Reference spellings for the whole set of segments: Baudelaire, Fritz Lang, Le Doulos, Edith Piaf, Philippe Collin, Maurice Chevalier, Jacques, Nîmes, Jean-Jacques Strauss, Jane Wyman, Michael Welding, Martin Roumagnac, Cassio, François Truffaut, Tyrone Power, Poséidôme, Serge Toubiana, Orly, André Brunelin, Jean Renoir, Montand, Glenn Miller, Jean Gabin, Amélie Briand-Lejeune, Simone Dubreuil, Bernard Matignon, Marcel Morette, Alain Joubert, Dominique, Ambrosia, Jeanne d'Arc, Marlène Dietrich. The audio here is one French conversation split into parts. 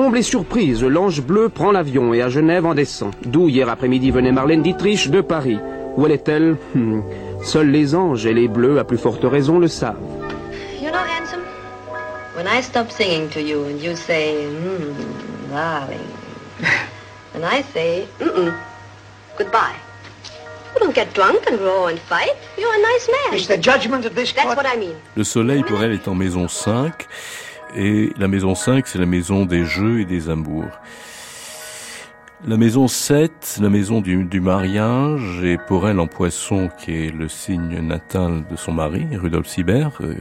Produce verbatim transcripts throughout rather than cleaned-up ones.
Comblé surprise, l'Ange bleu prend l'avion et à Genève en descend. D'où hier après-midi venait Marlène Dietrich de Paris. Où elle est-elle? hmm. Seuls les anges et les bleus, à plus forte raison, le savent. You know, handsome, when I stop singing to you and you say, mm, darling, and I say, mm-mm, goodbye. Don't get drunk and row and fight. You're a nice man. It's the judgment of this court. That's what I mean. Le soleil pour elle est en maison cinq, et la maison cinq, c'est la maison des jeux et des amours. La maison sept, la maison du, du mariage, et pour elle en poisson, qui est le signe natal de son mari, Rudolf Siebert, euh,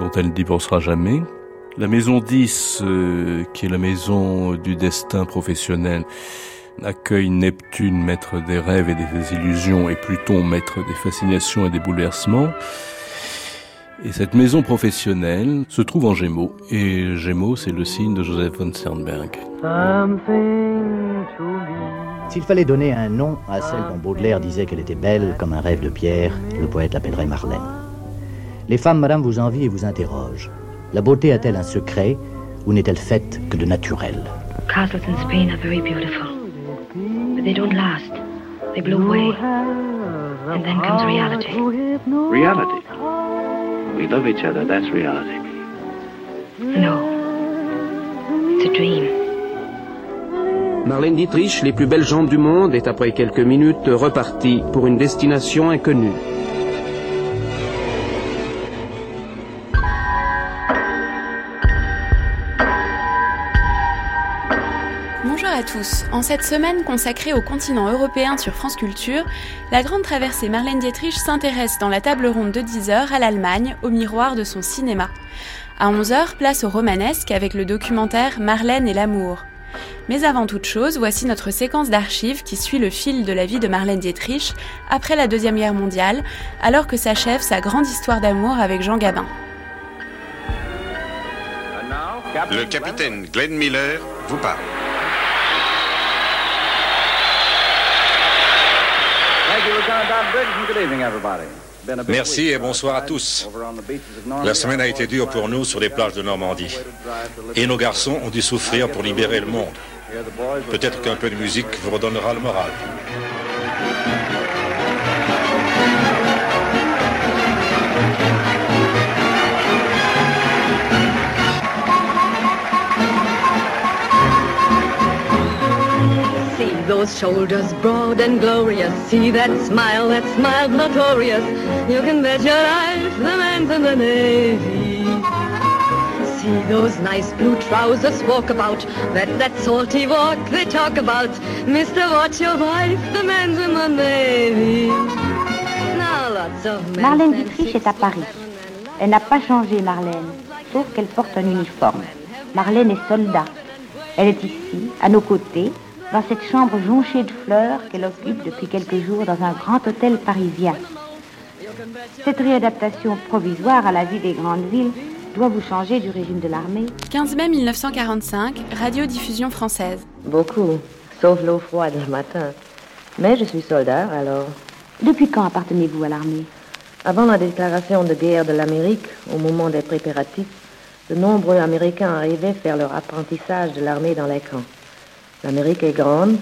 dont elle ne divorcera jamais. La maison dix, euh, qui est la maison du destin professionnel, accueille Neptune, maître des rêves et des illusions, et Pluton, maître des fascinations et des bouleversements. Et cette maison professionnelle se trouve en Gémeaux. Et Gémeaux, c'est le signe de Joseph von Sternberg. S'il fallait donner un nom à celle dont Baudelaire disait qu'elle était belle comme un rêve de pierre, le poète l'appellerait Marlène. Les femmes, madame, vous envient et vous interrogent. La beauté a-t-elle un secret ou n'est-elle faite que de naturel? Castles in Spain are very beautiful. They don't last. They blow away. And then comes reality. Reality. We love each other, that's reality. No. It's a dream. Marlène Dietrich, les plus belles jambes du monde, est après quelques minutes repartie pour une destination inconnue. Bonjour à tous. En cette semaine consacrée au continent européen sur France Culture, la grande traversée Marlène Dietrich s'intéresse dans la table ronde de dix heures à l'Allemagne, au miroir de son cinéma. À onze heures, place au romanesque avec le documentaire Marlène et l'amour. Mais avant toute chose, voici notre séquence d'archives qui suit le fil de la vie de Marlène Dietrich après la Deuxième Guerre mondiale, alors que s'achève sa grande histoire d'amour avec Jean Gabin. Le capitaine Glenn Miller vous parle. Merci et bonsoir à tous. La semaine a été dure pour nous sur les plages de Normandie. Et nos garçons ont dû souffrir pour libérer le monde. Peut-être qu'un peu de musique vous redonnera le moral. Those shoulders broad and glorious, see that smile, that smile notorious. You can bet your life the man's in the Navy. See those nice blue trousers walk about, that, that salty walk they talk about. Mister Watch Your Wife, the man's in the Navy. Now lots of men. Marlène Dietrich est à Paris. Elle n'a pas changé, Marlène, sauf qu'elle porte un uniforme. Marlène est soldat. Elle est ici, à nos côtés, dans cette chambre jonchée de fleurs qu'elle occupe depuis quelques jours dans un grand hôtel parisien. Cette réadaptation provisoire à la vie des grandes villes doit vous changer du régime de l'armée. quinze mai mille neuf cent quarante-cinq, Radiodiffusion française. Beaucoup, sauf l'eau froide le matin. Mais je suis soldat, alors... Depuis quand appartenez-vous à l'armée? Avant la déclaration de guerre de l'Amérique, au moment des préparatifs, de nombreux Américains arrivaient faire leur apprentissage de l'armée dans les camps. L'Amérique est grande,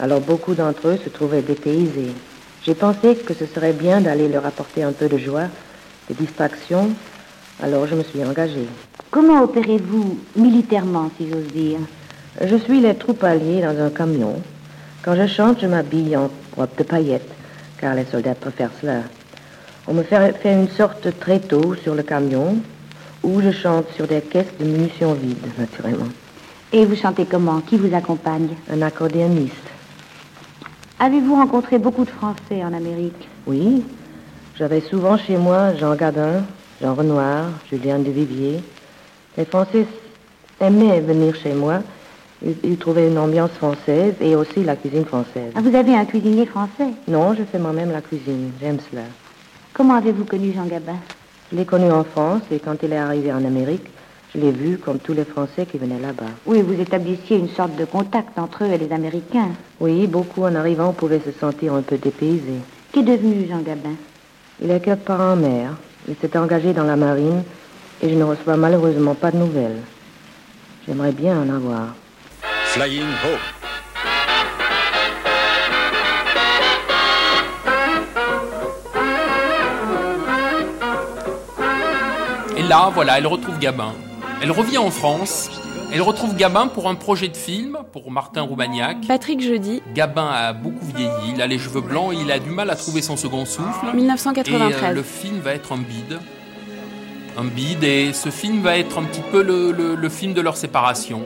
alors beaucoup d'entre eux se trouvaient dépaysés. J'ai pensé que ce serait bien d'aller leur apporter un peu de joie, de distraction, alors je me suis engagée. Comment opérez-vous militairement, si j'ose dire? Je suis les troupes alliées dans un camion. Quand je chante, je m'habille en robe de paillettes, car les soldats préfèrent cela. On me fait une sorte tréteau sur le camion, où je chante sur des caisses de munitions vides, naturellement. Et vous chantez comment? Qui vous accompagne? Un accordéoniste. Avez-vous rencontré beaucoup de Français en Amérique? Oui. J'avais souvent chez moi Jean Gabin, Jean Renoir, Julien de Vivier. Les Français aimaient venir chez moi. Ils, ils trouvaient une ambiance française et aussi la cuisine française. Ah, vous avez un cuisinier français? Non, je fais moi-même la cuisine. J'aime cela. Comment avez-vous connu Jean Gabin? Je l'ai connu en France et quand il est arrivé en Amérique, je l'ai vu comme tous les Français qui venaient là-bas. Oui, vous établissiez une sorte de contact entre eux et les Américains. Oui, beaucoup en arrivant pouvaient se sentir un peu dépaysés. Qu'est devenu Jean Gabin? Il est quelque part en mer. Il s'est engagé dans la marine et je ne reçois malheureusement pas de nouvelles. J'aimerais bien en avoir. Flying Hope. Et là, voilà, elle retrouve Gabin. Elle revient en France. Elle retrouve Gabin pour un projet de film, pour Martin Roumagnac. Patrick Jeudi. Gabin a beaucoup vieilli, il a les cheveux blancs, il a du mal à trouver son second souffle. dix-neuf cent quatre-vingt-treize. Et euh, le film va être un bide. Un bide, et ce film va être un petit peu le, le, le film de leur séparation.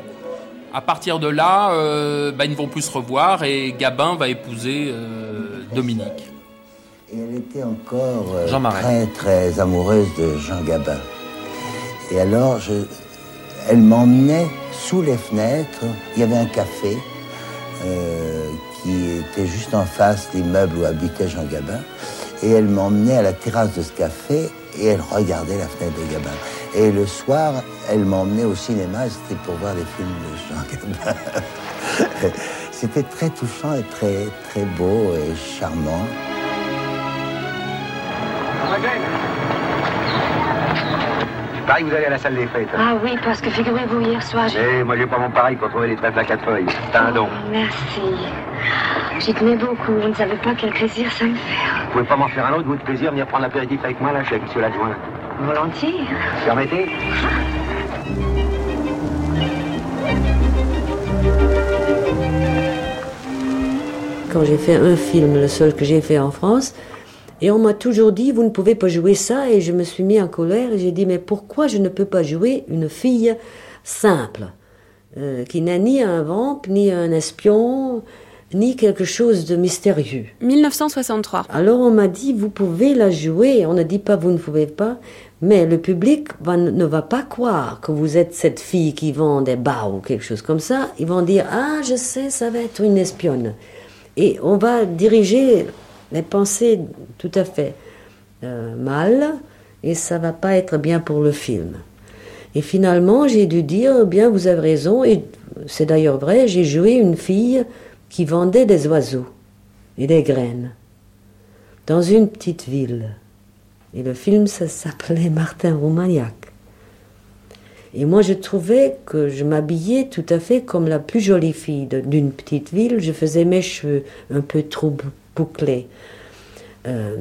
À partir de là, euh, bah, ils ne vont plus se revoir, et Gabin va épouser euh, Dominique. Et elle était encore euh, très très amoureuse de Jean Gabin. Et alors, je... elle m'emmenait sous les fenêtres. Il y avait un café euh, qui était juste en face des meubles où habitait Jean Gabin. Et elle m'emmenait à la terrasse de ce café et elle regardait la fenêtre de Gabin. Et le soir, elle m'emmenait au cinéma. C'était pour voir les films de Jean Gabin. C'était très touchant et très, très beau et charmant. Pareil, vous allez à la salle des fêtes. Ah oui, parce que figurez-vous, hier soir, j'ai... Eh, hey, moi, j'ai pas mon pareil pour trouver les trèfles à quatre feuilles. T'as un don. Oh, merci. J'y tenais beaucoup. Vous ne savez pas quel plaisir ça me fait. Vous pouvez pas m'en faire un autre, vous, de plaisir, venir prendre l'apéritif avec moi, là, chez monsieur l'adjoint. Volontiers. Permettez. Quand j'ai fait un film, le seul que j'ai fait en France... Et on m'a toujours dit, vous ne pouvez pas jouer ça. Et je me suis mis en colère et j'ai dit, mais pourquoi je ne peux pas jouer une fille simple, euh, qui n'a ni un vamp, ni un espion, ni quelque chose de mystérieux. dix-neuf cent soixante-trois. Alors on m'a dit, vous pouvez la jouer. On ne dit pas, vous ne pouvez pas. Mais le public va, ne va pas croire que vous êtes cette fille qui vend des bas ou quelque chose comme ça. Ils vont dire, ah, je sais, ça va être une espionne. Et on va diriger... les pensées tout à fait euh, mal, et ça va pas être bien pour le film. Et finalement, j'ai dû dire, bien, vous avez raison, et c'est d'ailleurs vrai, j'ai joué une fille qui vendait des oiseaux et des graines dans une petite ville. Et le film, ça s'appelait Martin Roumagnac. Et moi, je trouvais que je m'habillais tout à fait comme la plus jolie fille de, d'une petite ville. Je faisais mes cheveux un peu trop bouclé, euh,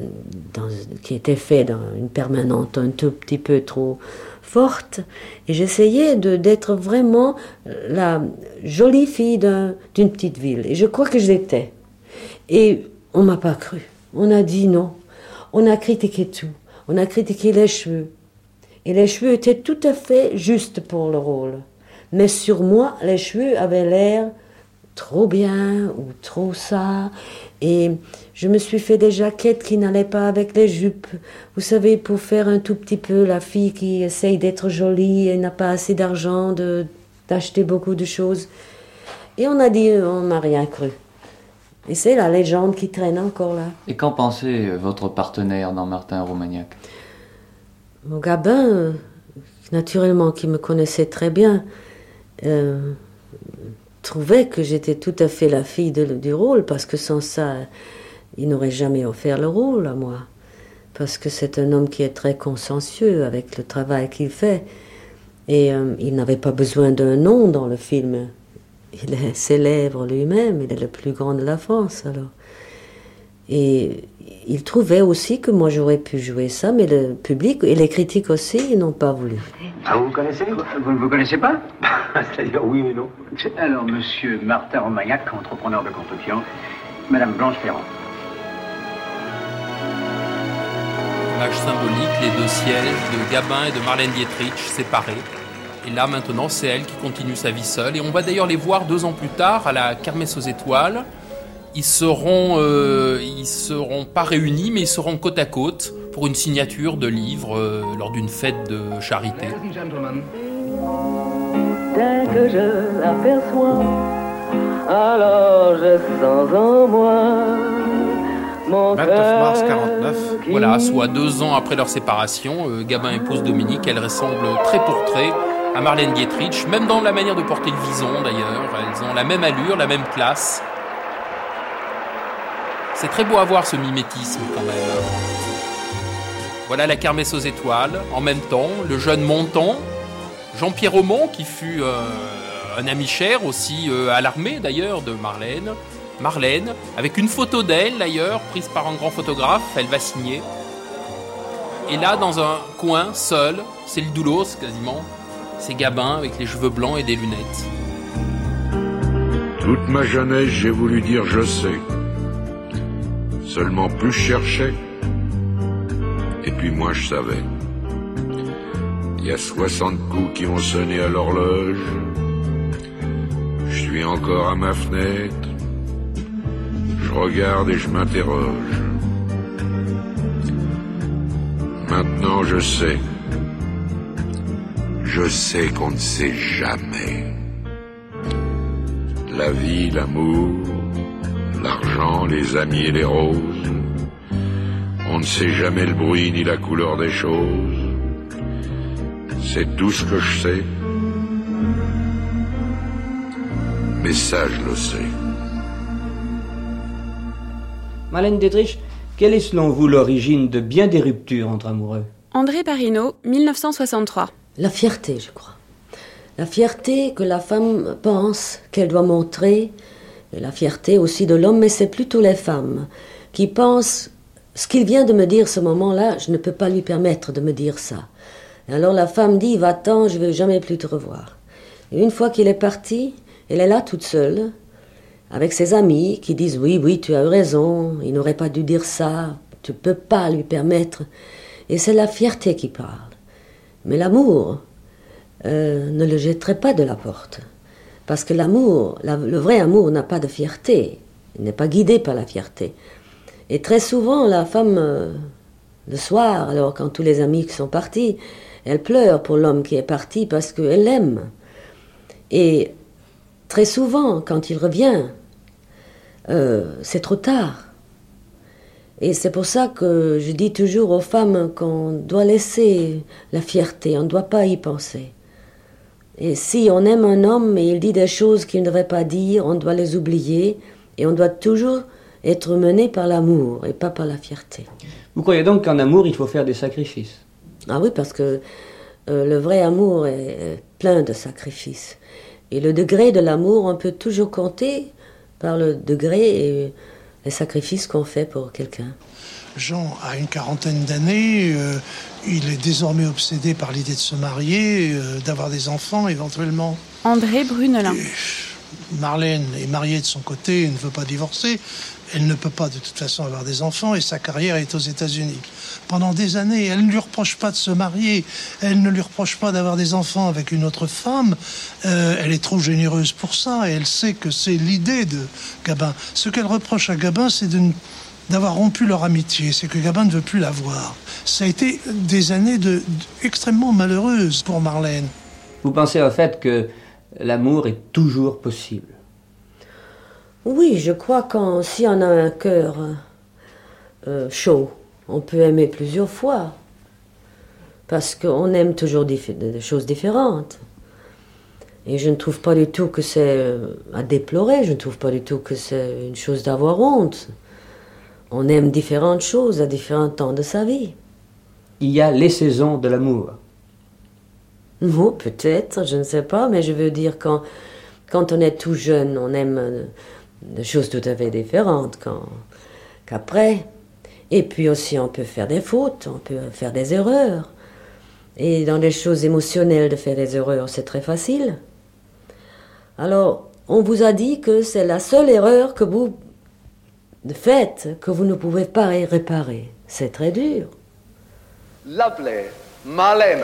dans, qui était fait dans une permanente un tout petit peu trop forte, et j'essayais de, d'être vraiment la jolie fille d'un, d'une petite ville, et je crois que je l'étais. Et on m'a pas cru, on a dit non, on a critiqué tout, on a critiqué les cheveux, et les cheveux étaient tout à fait justes pour le rôle, mais sur moi, les cheveux avaient l'air trop bien ou trop ça, et je me suis fait des jaquettes qui n'allaient pas avec les jupes, vous savez, pour faire un tout petit peu la fille qui essaye d'être jolie et n'a pas assez d'argent de, d'acheter beaucoup de choses. Et on a dit, on n'a rien cru, et c'est la légende qui traîne encore là. Et qu'en pensait votre partenaire dans Martin Roumagnac? Mon Gabin, naturellement, qui me connaissait très bien, euh, trouvait que j'étais tout à fait la fille de, du rôle, parce que sans ça, il n'aurait jamais offert le rôle à moi. Parce que c'est un homme qui est très consciencieux avec le travail qu'il fait. Et euh, il n'avait pas besoin d'un nom dans le film. Il est célèbre lui-même, il est le plus grand de la France, alors. Et il trouvait aussi que moi j'aurais pu jouer ça, mais le public et les critiques aussi, ils n'ont pas voulu. Ah, vous connaissez, vous ne vous connaissez pas? C'est-à-dire oui et non. Alors, monsieur Martin Roumagnac, entrepreneur de construction, madame Blanche Ferrand. L'âge symbolique, les deux sièges de Gabin et de Marlène Dietrich séparés. Et là, maintenant, c'est elle qui continue sa vie seule. Et on va d'ailleurs les voir deux ans plus tard à la Kermesse aux Étoiles. Ils seront, euh, ils seront pas réunis, mais ils seront côte à côte pour une signature de livre euh, lors d'une fête de charité. Dès que je l'aperçois, alors je sens en moi mon cœur. vingt-neuf mars quarante-neuf. Voilà, soit deux ans après leur séparation, euh, Gabin épouse Dominique. Elle ressemble très pour trait à Marlène Dietrich, même dans la manière de porter le vison d'ailleurs. Elles ont la même allure, la même classe. C'est très beau à voir, ce mimétisme, quand même. Voilà la Kermesse aux Étoiles. En même temps, le jeune Montand, Jean-Pierre Aumont, qui fut euh, un ami cher aussi euh, à l'armée d'ailleurs de Marlène. Marlène, avec une photo d'elle d'ailleurs, prise par un grand photographe, elle va signer. Et là, dans un coin, seul, c'est le Doulos quasiment, c'est Gabin avec les cheveux blancs et des lunettes. Toute ma jeunesse, j'ai voulu dire je sais. Seulement plus je cherchais, et puis moi je savais. Il y a soixante coups qui ont sonné à l'horloge. Je suis encore à ma fenêtre. Je regarde et je m'interroge. Maintenant je sais. Je sais qu'on ne sait jamais. La vie, l'amour, l'argent, les amis et les roses. On ne sait jamais le bruit ni la couleur des choses. C'est tout ce que je sais. Mais ça, je le sais. Marlène Dietrich, quelle est selon vous l'origine de bien des ruptures entre amoureux ? André Parino, dix-neuf cent soixante-trois. La fierté, je crois. La fierté que la femme pense qu'elle doit montrer, et la fierté aussi de l'homme, mais c'est plutôt les femmes qui pensent ce qu'il vient de me dire ce moment-là, je ne peux pas lui permettre de me dire ça. Et alors la femme dit, va-t'en, je ne veux jamais plus te revoir. Et une fois qu'il est parti, elle est là toute seule, avec ses amis qui disent, oui, oui, tu as eu raison, il n'aurait pas dû dire ça, tu ne peux pas lui permettre. Et c'est la fierté qui parle. Mais l'amour euh, ne le jetterait pas de la porte. Parce que l'amour, la, le vrai amour n'a pas de fierté, il n'est pas guidé par la fierté. Et très souvent, la femme, euh, le soir, alors quand tous les amis sont partis, elle pleure pour l'homme qui est parti parce qu'elle l'aime. Et très souvent, quand il revient, euh, c'est trop tard. Et c'est pour ça que je dis toujours aux femmes qu'on doit laisser la fierté, on ne doit pas y penser. Et si on aime un homme et il dit des choses qu'il ne devrait pas dire, on doit les oublier et on doit toujours être mené par l'amour et pas par la fierté. Vous croyez donc qu'en amour, il faut faire des sacrifices ? Ah oui, parce que euh, le vrai amour est, est plein de sacrifices. Et le degré de l'amour, on peut toujours compter par le degré et les sacrifices qu'on fait pour quelqu'un. Jean a une quarantaine d'années, euh, il est désormais obsédé par l'idée de se marier, euh, d'avoir des enfants éventuellement. André Brunelin. Et Marlène est mariée de son côté, elle ne veut pas divorcer, elle ne peut pas de toute façon avoir des enfants et sa carrière est aux États-Unis. Pendant des années, elle ne lui reproche pas de se marier, elle ne lui reproche pas d'avoir des enfants avec une autre femme, euh, elle est trop généreuse pour ça et elle sait que c'est l'idée de Gabin. Ce qu'elle reproche à Gabin, c'est de ne d'avoir rompu leur amitié, c'est que Gabin ne veut plus la voir. Ça a été des années de, de, extrêmement malheureuses pour Marlène. Vous pensez au fait que l'amour est toujours possible ? Oui, je crois que si on a un cœur euh, chaud, on peut aimer plusieurs fois, parce qu'on aime toujours diffi- des choses différentes. Et je ne trouve pas du tout que c'est à déplorer, je ne trouve pas du tout que c'est une chose d'avoir honte. On aime différentes choses à différents temps de sa vie. Il y a les saisons de l'amour. Non, peut-être, je ne sais pas, mais je veux dire quand, quand on est tout jeune, on aime des choses tout à fait différentes quand, qu'après. Et puis aussi, on peut faire des fautes, on peut faire des erreurs. Et dans les choses émotionnelles, de faire des erreurs, c'est très facile. Alors, on vous a dit que c'est la seule erreur que vous... de fait que vous ne pouvez pas réparer. C'est très dur. L'appelez Marlène.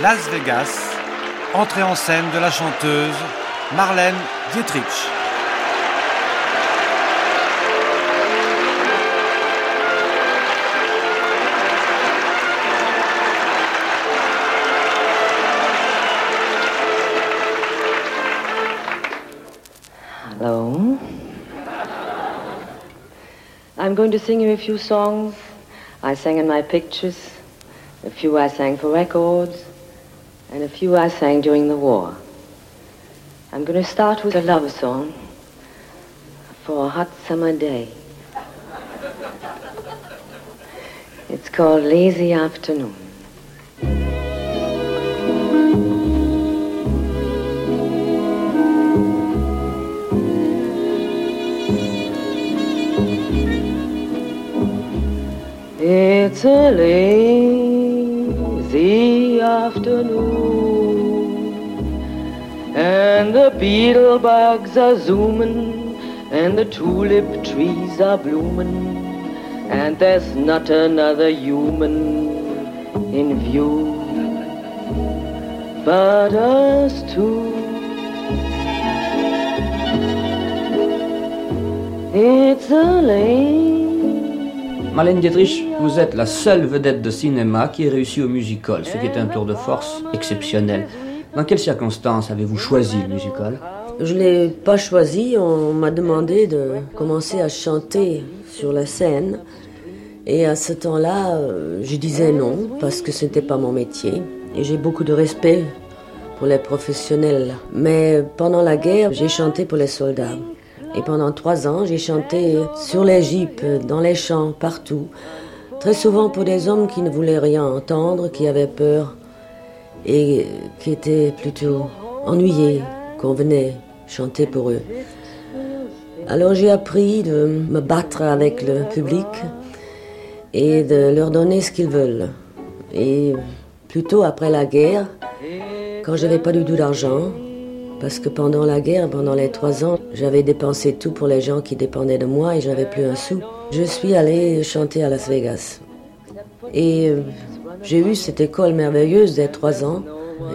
Las Vegas, entrée en scène de la chanteuse Marlène Dietrich. I'm going to sing you a few songs I sang in my pictures, a few I sang for records, and a few I sang during the war. I'm going to start with a love song for a hot summer day. It's called Lazy Afternoon. It's a lazy afternoon, and the beetle bugs are zoomin', and the tulip trees are bloomin', and there's not another human in view but us two. It's a lazy. Marlène Dietrich, vous êtes la seule vedette de cinéma qui ait réussi au musical, ce qui est un tour de force exceptionnel. Dans quelles circonstances avez-vous choisi le musical ? Je ne l'ai pas choisi, on m'a demandé de commencer à chanter sur la scène. Et à ce temps-là, je disais non, parce que ce n'était pas mon métier. Et j'ai beaucoup de respect pour les professionnels. Mais pendant la guerre, j'ai chanté pour les soldats. Et pendant trois ans, j'ai chanté sur les jeeps, dans les champs, partout. Très souvent pour des hommes qui ne voulaient rien entendre, qui avaient peur et qui étaient plutôt ennuyés qu'on venait chanter pour eux. Alors j'ai appris de me battre avec le public et de leur donner ce qu'ils veulent. Et plutôt après la guerre, quand j'avais pas du tout d'argent, parce que pendant la guerre, pendant les trois ans, j'avais dépensé tout pour les gens qui dépendaient de moi et j'avais plus un sou. Je suis allée chanter à Las Vegas. Et j'ai eu cette école merveilleuse des trois ans.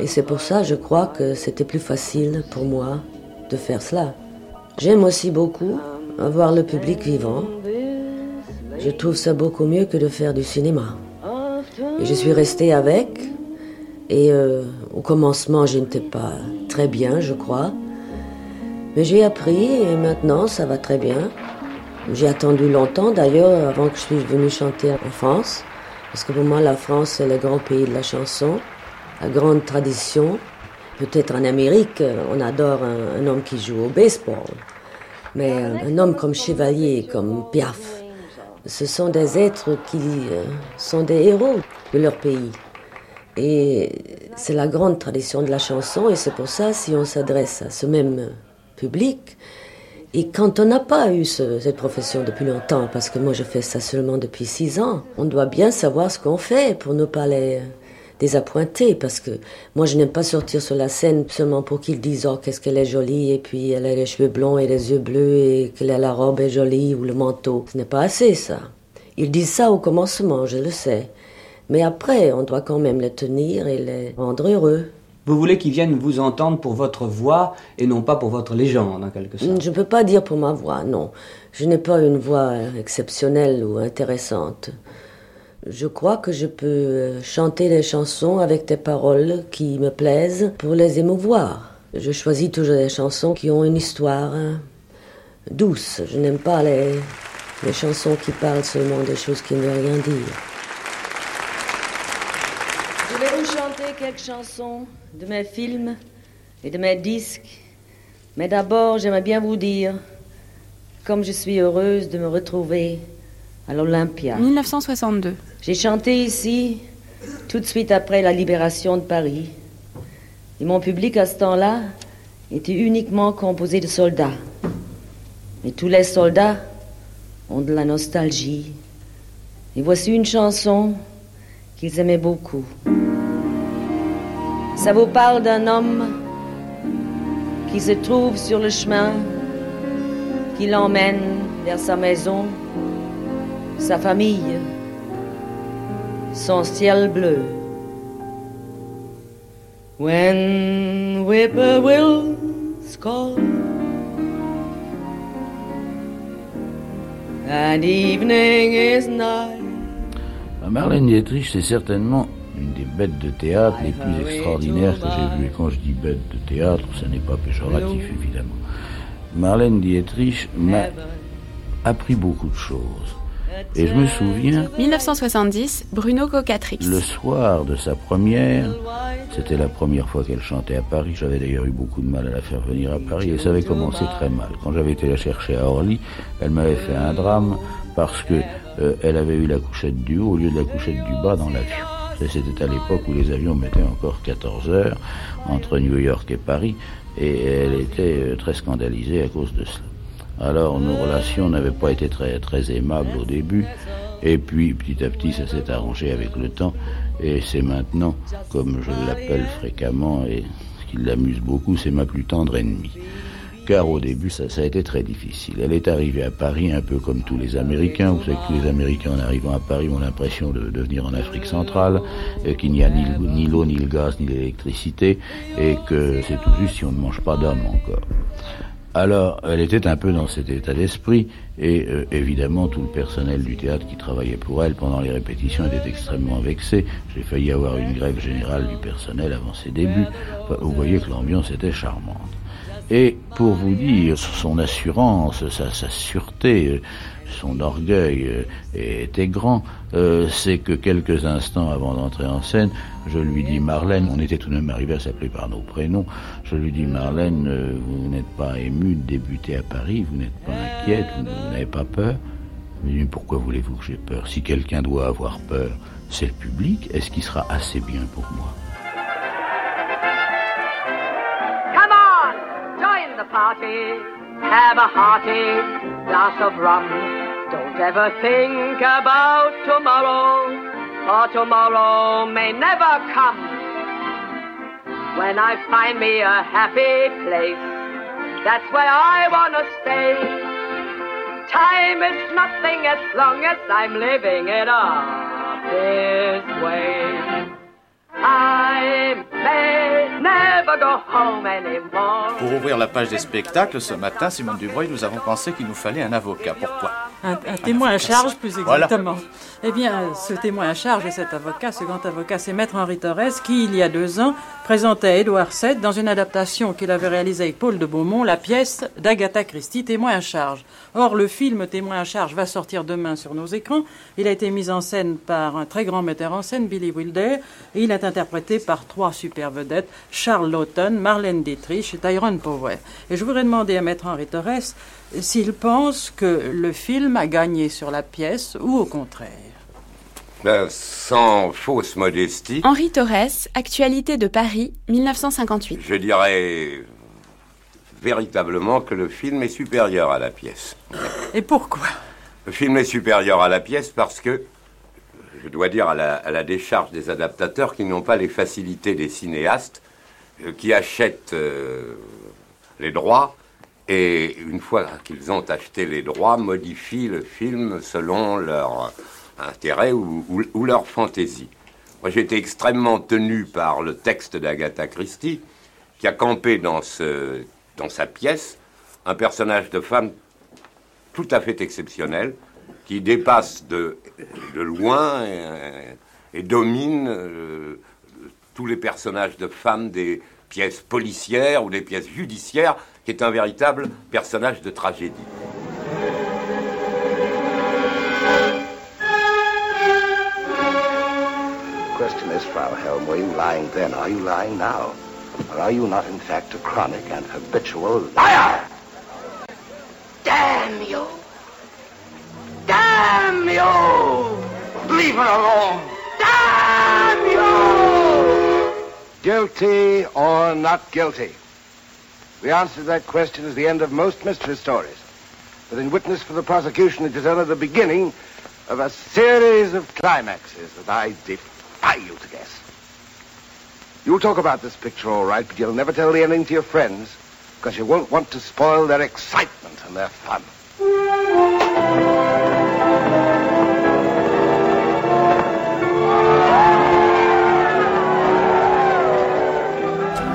Et c'est pour ça, je crois, que c'était plus facile pour moi de faire cela. J'aime aussi beaucoup avoir le public vivant. Je trouve ça beaucoup mieux que de faire du cinéma. Et je suis restée avec. Et euh, au commencement, je n'étais pas très bien, je crois. Mais j'ai appris et maintenant, ça va très bien. J'ai attendu longtemps, d'ailleurs, avant que je suis venue chanter en France. Parce que pour moi, la France, c'est le grand pays de la chanson, la grande tradition. Peut-être en Amérique, on adore un, un homme qui joue au baseball. Mais un homme comme Chevalier, comme Piaf, ce sont des êtres qui euh, sont des héros de leur pays. Et c'est la grande tradition de la chanson, et c'est pour ça, si on s'adresse à ce même public, et quand on n'a pas eu ce, cette profession depuis longtemps, parce que moi je fais ça seulement depuis six ans, on doit bien savoir ce qu'on fait pour ne pas les désappointer, parce que moi je n'aime pas sortir sur la scène seulement pour qu'ils disent « Oh, qu'est-ce qu'elle est jolie !» et puis « Elle a les cheveux blonds et les yeux bleus, et que la robe est jolie, ou le manteau !» Ce n'est pas assez, ça. Ils disent ça au commencement, je le sais. Mais après, on doit quand même les tenir et les rendre heureux. Vous voulez qu'ils viennent vous entendre pour votre voix et non pas pour votre légende, en quelque sorte? Je ne peux pas dire pour ma voix, non. Je n'ai pas une voix exceptionnelle ou intéressante. Je crois que je peux chanter des chansons avec des paroles qui me plaisent pour les émouvoir. Je choisis toujours des chansons qui ont une histoire douce. Je n'aime pas les, les chansons qui parlent seulement des choses qui ne veulent rien dire. Quelques chansons de mes films et de mes disques, mais d'abord j'aimerais bien vous dire comme je suis heureuse de me retrouver à l'Olympia. dix-neuf cent soixante-deux. J'ai chanté ici tout de suite après la libération de Paris et mon public à ce temps-là était uniquement composé de soldats. Et tous les soldats ont de la nostalgie. Et voici une chanson qu'ils aimaient beaucoup. Ça vous parle d'un homme qui se trouve sur le chemin, qui l'emmène vers sa maison, sa famille, son ciel bleu. When whippoorwills call and evening is night. Marlène Dietrich, c'est certainement une des bêtes de théâtre les plus extraordinaires que j'ai vues. Et quand je dis bête de théâtre, ce n'est pas péjoratif, évidemment. Marlène Dietrich m'a appris beaucoup de choses. Et je me souviens... mille neuf cent soixante-dix, Bruno Cocatrix. Le soir de sa première, c'était la première fois qu'elle chantait à Paris. J'avais d'ailleurs eu beaucoup de mal à la faire venir à Paris et ça avait commencé très mal. Quand j'avais été la chercher à Orly, elle m'avait fait un drame parce que euh, elle avait eu la couchette du haut au lieu de la couchette du bas dans l'avion. C'était à l'époque où les avions mettaient encore quatorze heures entre New York et Paris et elle était très scandalisée à cause de cela. Alors nos relations n'avaient pas été très, très aimables au début et puis petit à petit ça s'est arrangé avec le temps et c'est maintenant, comme je l'appelle fréquemment et ce qui l'amuse beaucoup, c'est ma plus tendre ennemie. Car au début ça, ça a été très difficile. Elle est arrivée à Paris un peu comme tous les Américains. Vous savez que tous les Américains en arrivant à Paris ont l'impression de, de venir en Afrique centrale, et qu'il n'y a ni, ni l'eau, ni le gaz, ni l'électricité et que c'est tout juste si on ne mange pas d'hommes encore. Alors, elle était un peu dans cet état d'esprit et euh, évidemment tout le personnel du théâtre qui travaillait pour elle pendant les répétitions était extrêmement vexé. J'ai failli avoir une grève générale du personnel avant ses débuts. Enfin, vous voyez que l'ambiance était charmante. Et pour vous dire, son assurance, sa, sa sûreté, son orgueil était grand. Euh, c'est que quelques instants avant d'entrer en scène, je lui dis Marlène, on était tout de même arrivé à s'appeler par nos prénoms, je lui dis Marlène, euh, vous n'êtes pas émue de débuter à Paris, vous n'êtes pas inquiète, vous, vous n'avez pas peur. Mais pourquoi voulez-vous que j'ai peur? Si quelqu'un doit avoir peur, c'est le public. Est-ce qu'il sera assez bien pour moi? Party, have a hearty glass of rum. Don't ever think about tomorrow, for tomorrow may never come. When I find me a happy place, that's where I wanna stay. Time is nothing as long as I'm living it up this way. I may never go home anymore. Pour ouvrir la page des spectacles, ce matin, Simone Dubreuil, nous avons pensé qu'il nous fallait un avocat. Pourquoi? Un, un, un témoin avocat. À charge, plus exactement. Voilà. Eh bien, ce témoin à charge et cet avocat, ce grand avocat, c'est Maître Henri Torrès, qui, il y a deux ans, présentait Édouard sept dans une adaptation qu'il avait réalisée avec Paul de Beaumont, la pièce d'Agatha Christie, Témoin à charge. Or, le film Témoin à charge va sortir demain sur nos écrans. Il a été mis en scène par un très grand metteur en scène, Billy Wilder, et il est interprété par trois super vedettes, Charles Laughton, Marlène Dietrich et Tyrone Power. Et je voudrais demander à Maître Henri Torrès s'il pense que le film a gagné sur la pièce ou au contraire. Ben, sans fausse modestie... Henri Torrès, Actualité de Paris, mille neuf cent cinquante-huit. Je dirais véritablement que le film est supérieur à la pièce. Et pourquoi? Le film est supérieur à la pièce parce que, je dois dire à la, à la décharge des adaptateurs qui n'ont pas les facilités des cinéastes, euh, qui achètent euh, les droits, et une fois qu'ils ont acheté les droits, modifient le film selon leur... intérêt ou, ou, ou leur fantaisie. Moi, j'ai été extrêmement tenu par le texte d'Agatha Christie, qui a campé dans, ce, dans sa pièce un personnage de femme tout à fait exceptionnel, qui dépasse de, de loin et, et domine euh, tous les personnages de femmes des pièces policières ou des pièces judiciaires, qui est un véritable personnage de tragédie. The question is, Frau Helm, were you lying then? Are you lying now? Or are you not, in fact, a chronic and habitual liar? Damn you! Damn you! Leave her alone! Damn you! Guilty or not guilty? The answer to that question is the end of most mystery stories. But in witness for the prosecution, it is only the beginning of a series of climaxes that I defy you to guess. You'll talk about this picture all right, but you'll never tell the ending to your friends because you won't want to spoil their excitement and their fun.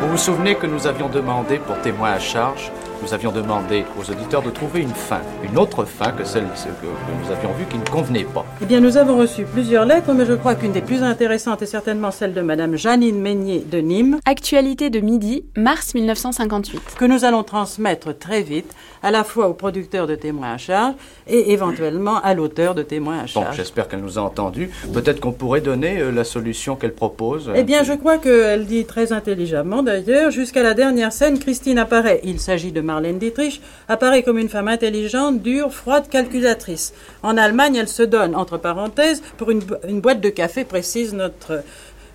Vous vous souvenez que nous avions demandé pour témoin à charge Nous avions demandé aux auditeurs de trouver une fin, une autre fin que celle que nous avions vue qui ne convenait pas. Eh bien, nous avons reçu plusieurs lettres, mais je crois qu'une des plus intéressantes est certainement celle de Madame Janine Meignier de Nîmes. Actualité de midi, mars mille neuf cent cinquante-huit. Que nous allons transmettre très vite, à la fois au producteur de témoins à charge et éventuellement à l'auteur de témoins à charge. Bon, j'espère qu'elle nous a entendus. Peut-être qu'on pourrait donner euh, la solution qu'elle propose. Eh bien, je crois qu'elle dit très intelligemment d'ailleurs, jusqu'à la dernière scène, Christine apparaît. Il s'agit de Marlène Dietrich, apparaît comme une femme intelligente, dure, froide, calculatrice. En Allemagne, elle se donne, entre parenthèses, pour une, une boîte de café, précise notre,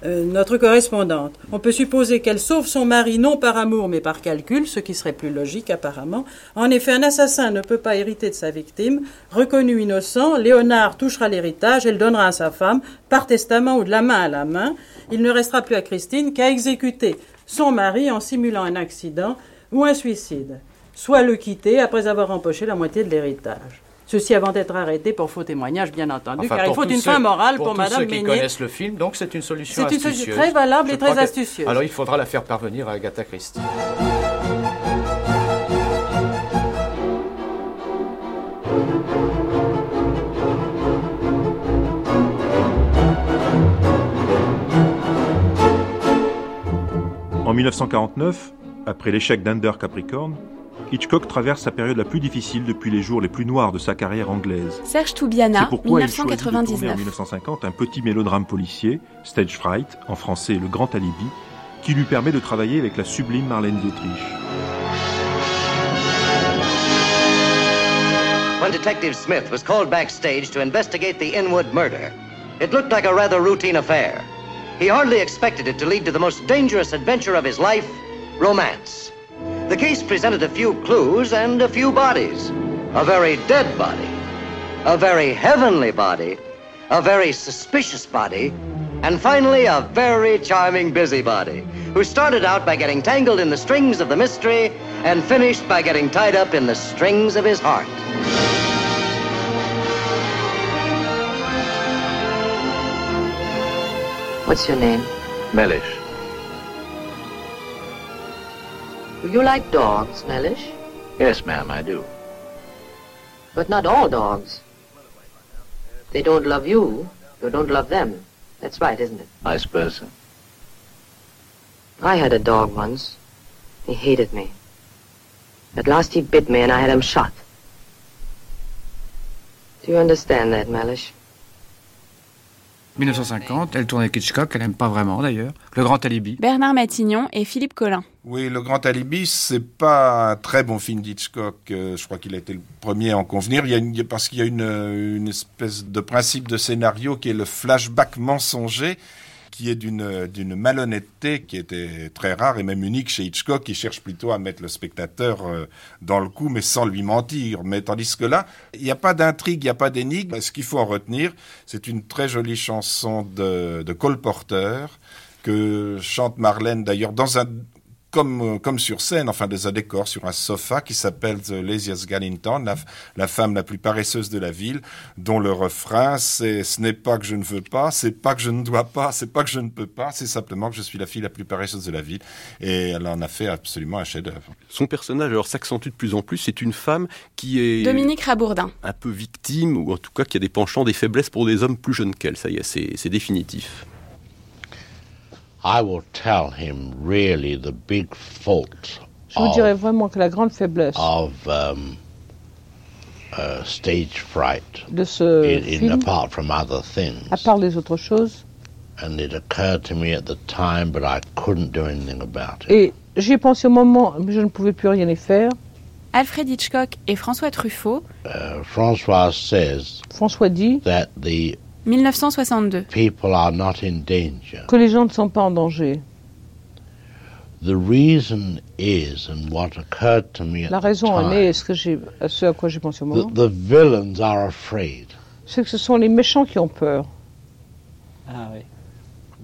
euh, notre correspondante. On peut supposer qu'elle sauve son mari non par amour mais par calcul, ce qui serait plus logique apparemment. En effet, un assassin ne peut pas hériter de sa victime. Reconnu innocent, Léonard touchera l'héritage et le donnera à sa femme, par testament ou de la main à la main. Il ne restera plus à Christine qu'à exécuter son mari en simulant un accident ou un suicide, soit le quitter après avoir empoché la moitié de l'héritage. Ceci avant d'être arrêté pour faux témoignage, bien entendu, enfin, car il faut une fin morale pour, pour Madame Meignier. Pour tous ceux qui connaissent le film, donc c'est une solution astucieuse. C'est une solution très valable et très astucieuse. Alors il faudra la faire parvenir à Agatha Christie. En mille neuf cent quarante-neuf, après l'échec d'Under Capricorn, Hitchcock traverse sa période la plus difficile depuis les jours les plus noirs de sa carrière anglaise. Serge Toubiana, mille neuf cent quatre-vingt-dix-neuf. C'est pourquoi il choisit de tourner en mille neuf cent cinquante un petit mélodrame policier, Stage Fright, en français Le Grand Alibi, qui lui permet de travailler avec la sublime Marlène Dietrich. When Detective Smith was called backstage to investigate the Inwood murder, it looked like a rather routine affair. He hardly expected it to lead to the most dangerous adventure of his life, romance. The case presented a few clues and a few bodies. A very dead body, a very heavenly body, a very suspicious body, and finally a very charming busybody, who started out by getting tangled in the strings of the mystery and finished by getting tied up in the strings of his heart. What's your name? Mellish. Do you like dogs, Mellish? Yes, ma'am, I do. But not all dogs. They don't love you, you don't love them. That's right, isn't it? Vice versa. I had a dog once. He hated me. At last he bit me and I had him shot. Do you understand that, Mellish? mille neuf cent cinquante, elle tournait avec Hitchcock, elle n'aime pas vraiment d'ailleurs. Le Grand Alibi. Bernard Matignon et Philippe Collin. Oui, Le Grand Alibi, c'est pas un très bon film d'Hitchcock. Euh, je crois qu'il a été le premier à en convenir. Il y a une, parce qu'il y a une, une espèce de principe de scénario qui est le flashback mensonger, qui est d'une, d'une malhonnêteté qui était très rare et même unique chez Hitchcock, qui cherche plutôt à mettre le spectateur dans le coup, mais sans lui mentir. Mais tandis que là, il n'y a pas d'intrigue, il n'y a pas d'énigme. Ce qu'il faut en retenir, c'est une très jolie chanson de, de Cole Porter, que chante Marlène d'ailleurs dans un... Comme, comme sur scène, enfin dans un décor, sur un sofa qui s'appelle The Laziest Gal in Town, la, la femme la plus paresseuse de la ville, dont le refrain c'est « ce n'est pas que je ne veux pas, c'est pas que je ne dois pas, c'est pas que je ne peux pas, c'est simplement que je suis la fille la plus paresseuse de la ville ». Et elle en a fait absolument un chef-d'œuvre. Son personnage alors s'accentue de plus en plus, c'est une femme qui est... Dominique Rabourdin. Un peu victime, ou en tout cas qui a des penchants, des faiblesses pour des hommes plus jeunes qu'elle, ça y est, c'est, c'est définitif. I will tell him really the big fault. Je vous dirais vraiment que la grande faiblesse of um, uh, stage fright. De ce in, film, in, apart from other things. À part les autres choses. And it occurred to me at the time, but I couldn't do anything about it. Et j'y ai pensé au moment, mais je ne pouvais plus rien y faire. Alfred Hitchcock et François Truffaut. Uh, François says. François dit. That the mille neuf cent soixante-deux. People are not in danger. Que les gens ne sont pas en danger. The reason is, and what occurred to me at the time. La raison en est, ce que j'ai, ce à quoi j'ai pensé au moment. The, the villains are afraid. C'est que ce sont les méchants qui ont peur. Ah oui.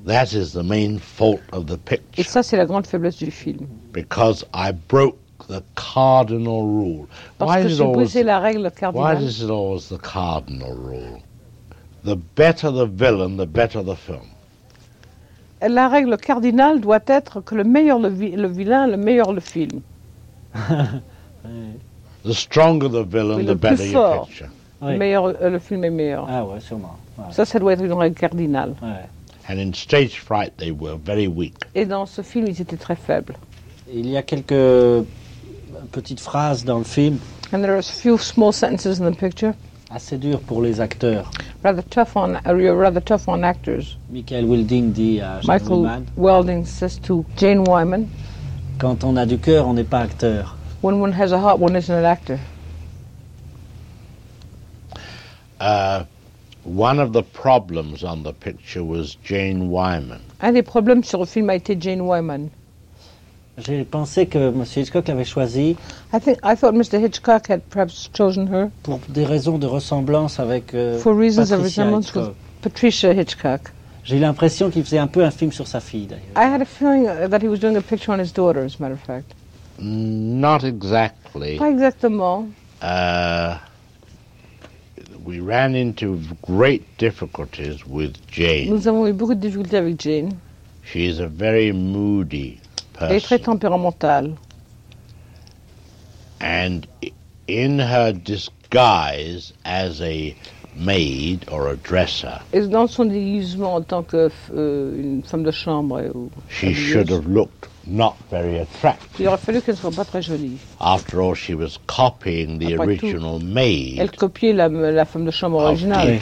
That is the main fault of the picture. Et ça, c'est la grande faiblesse du film. Because I broke the cardinal rule. Parce que j'ai brisé la règle cardinale. Why is it always the cardinal rule? The better the villain, the better the film. La règle cardinale doit être que le meilleur le, vi- le vilain, le meilleur le film. The stronger the villain, the better your picture. Oui. Meilleur, le film est meilleur. Ah ouais, sûrement. Ouais. Ça, ça doit être une règle cardinale. Ouais. And in stage fright, they were very weak. Et dans ce film, ils étaient très faibles. Il y a quelques petites phrases dans le film. And there are a few small sentences in the picture. Assez dur pour les acteurs. Rather tough on, rather tough on actors. Michael Welding dit à Jane Michael Wyman. Michael Welding says to Jane Wyman. Quand on a du cœur, on n'est pas acteur. When one has a heart, one isn't an actor. Uh, one of the problems on the picture was Jane Wyman. Un des problèmes sur le film a été Jane Wyman. J'ai pensé que M. Hitchcock l'avait choisie. I think I thought Mister Hitchcock had perhaps chosen her. Pour des raisons de ressemblance avec euh, For reasons of resemblance Hitchcock. With Patricia Hitchcock. J'ai l'impression qu'il faisait un peu un film sur sa fille d'ailleurs. I had a feeling that he was doing a picture on his daughter, as a matter of fact. Not exactly. Pas exactement. Uh, We ran into great difficulties with Jane. Nous avons eu beaucoup de difficultés avec Jane. She is a very moody person. Elle est très tempéramentale. And in her disguise as a maid or a dresser. Et dans son déguisement en tant que euh, une femme de chambre. Ou she should have looked not very attractive. Il aurait fallu qu'elle ne soit pas très jolie. After all, she was copying the Après original tout, maid. Elle copiait la, la femme de chambre originale.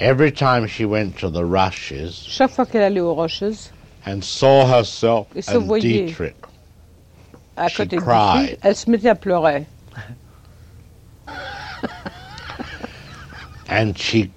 Every time she went to the rushes. Chaque fois qu'elle allait aux rushes. And saw herself et se voyait Dietrich. À côté de Dietrich, elle se mettait à pleurer. And she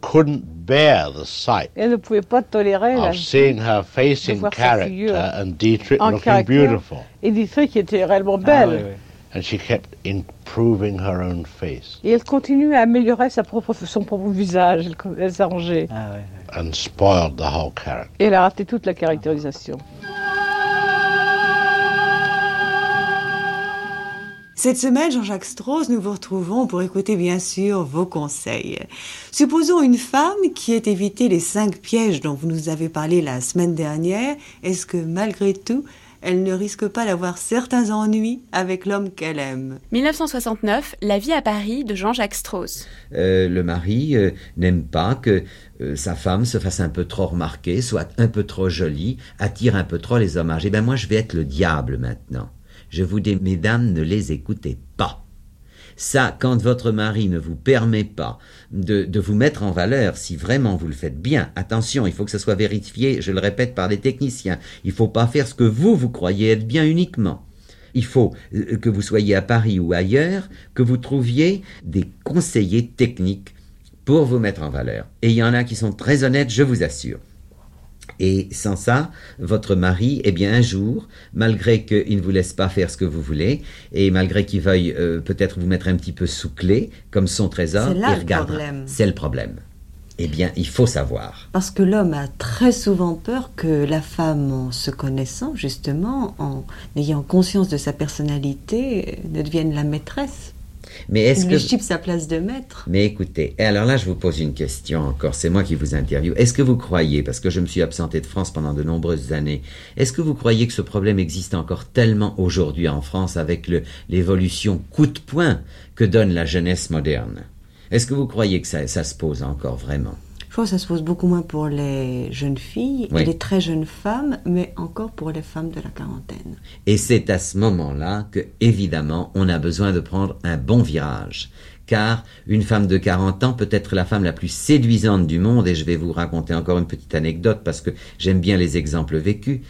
couldn't bear the sight Elle ne pouvait pas tolérer of la seeing her face in character and Dietrich looking caractère. Beautiful. Et Dietrich était réellement belle. Ah, oui, oui. And she kept improving her own face. Et elle continuait à améliorer sa propre, son propre visage. Elle, elle s'arrangeait. Ah, oui, oui. And spoiled the whole character. Et elle a raté toute la caractérisation. Cette semaine, Jean-Jacques Strauss, nous vous retrouvons pour écouter bien sûr vos conseils. Supposons une femme qui ait évité les cinq pièges dont vous nous avez parlé la semaine dernière. Est-ce que malgré tout, elle ne risque pas d'avoir certains ennuis avec l'homme qu'elle aime? dix-neuf cent soixante-neuf, La vie à Paris de Jean-Jacques Strauss. Euh, le mari euh, n'aime pas que euh, sa femme se fasse un peu trop remarquer, soit un peu trop jolie, attire un peu trop les hommes âgés. Eh bien moi, je vais être le diable maintenant. Je vous dis, mesdames, ne les écoutez pas. Ça, quand votre mari ne vous permet pas de, de vous mettre en valeur, si vraiment vous le faites bien, attention, il faut que ce soit vérifié, je le répète, par des techniciens. Il ne faut pas faire ce que vous, vous croyez être bien uniquement. Il faut que vous soyez à Paris ou ailleurs, que vous trouviez des conseillers techniques pour vous mettre en valeur. Et il y en a qui sont très honnêtes, je vous assure. Et sans ça, votre mari, eh bien un jour, malgré qu'il ne vous laisse pas faire ce que vous voulez, et malgré qu'il veuille euh, peut-être vous mettre un petit peu sous clé, comme son trésor, il regarde. C'est le problème. Eh bien, il faut savoir. Parce que l'homme a très souvent peur que la femme, en se connaissant justement, en ayant conscience de sa personnalité, ne devienne la maîtresse. Mais est-ce que... chipe sa place de maître. Mais écoutez, alors là, je vous pose une question encore. C'est moi qui vous interviewe. Est-ce que vous croyez, parce que je me suis absenté de France pendant de nombreuses années, est-ce que vous croyez que ce problème existe encore tellement aujourd'hui en France avec le, l'évolution coup de poing que donne la jeunesse moderne? Est-ce que vous croyez que ça, ça se pose encore vraiment? Je crois que ça se pose beaucoup moins pour les jeunes filles, oui, et les très jeunes femmes, mais encore pour les femmes de la quarantaine. Et c'est à ce moment-là que, évidemment, on a besoin de prendre un bon virage. Car une femme de quarante ans peut être la femme la plus séduisante du monde, et je vais vous raconter encore une petite anecdote parce que j'aime bien les exemples vécus.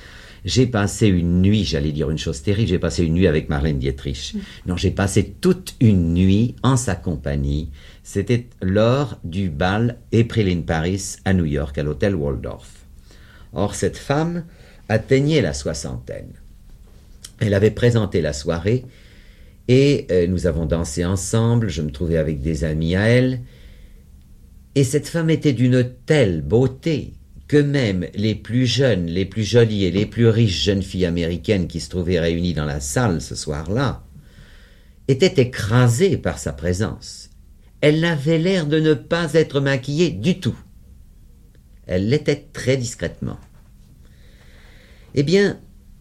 J'ai passé une nuit, j'allais dire une chose terrible, j'ai passé une nuit avec Marlène Dietrich. Non, j'ai passé toute une nuit en sa compagnie. C'était lors du bal April in Paris à New York, à l'hôtel Waldorf. Or, cette femme atteignait la soixantaine. Elle avait présenté la soirée et euh, nous avons dansé ensemble. Je me trouvais avec des amis à elle. Et cette femme était d'une telle beauté que même les plus jeunes, les plus jolies et les plus riches jeunes filles américaines qui se trouvaient réunies dans la salle ce soir-là étaient écrasées par sa présence. Elle avait l'air de ne pas être maquillée du tout. Elle l'était très discrètement. Eh bien,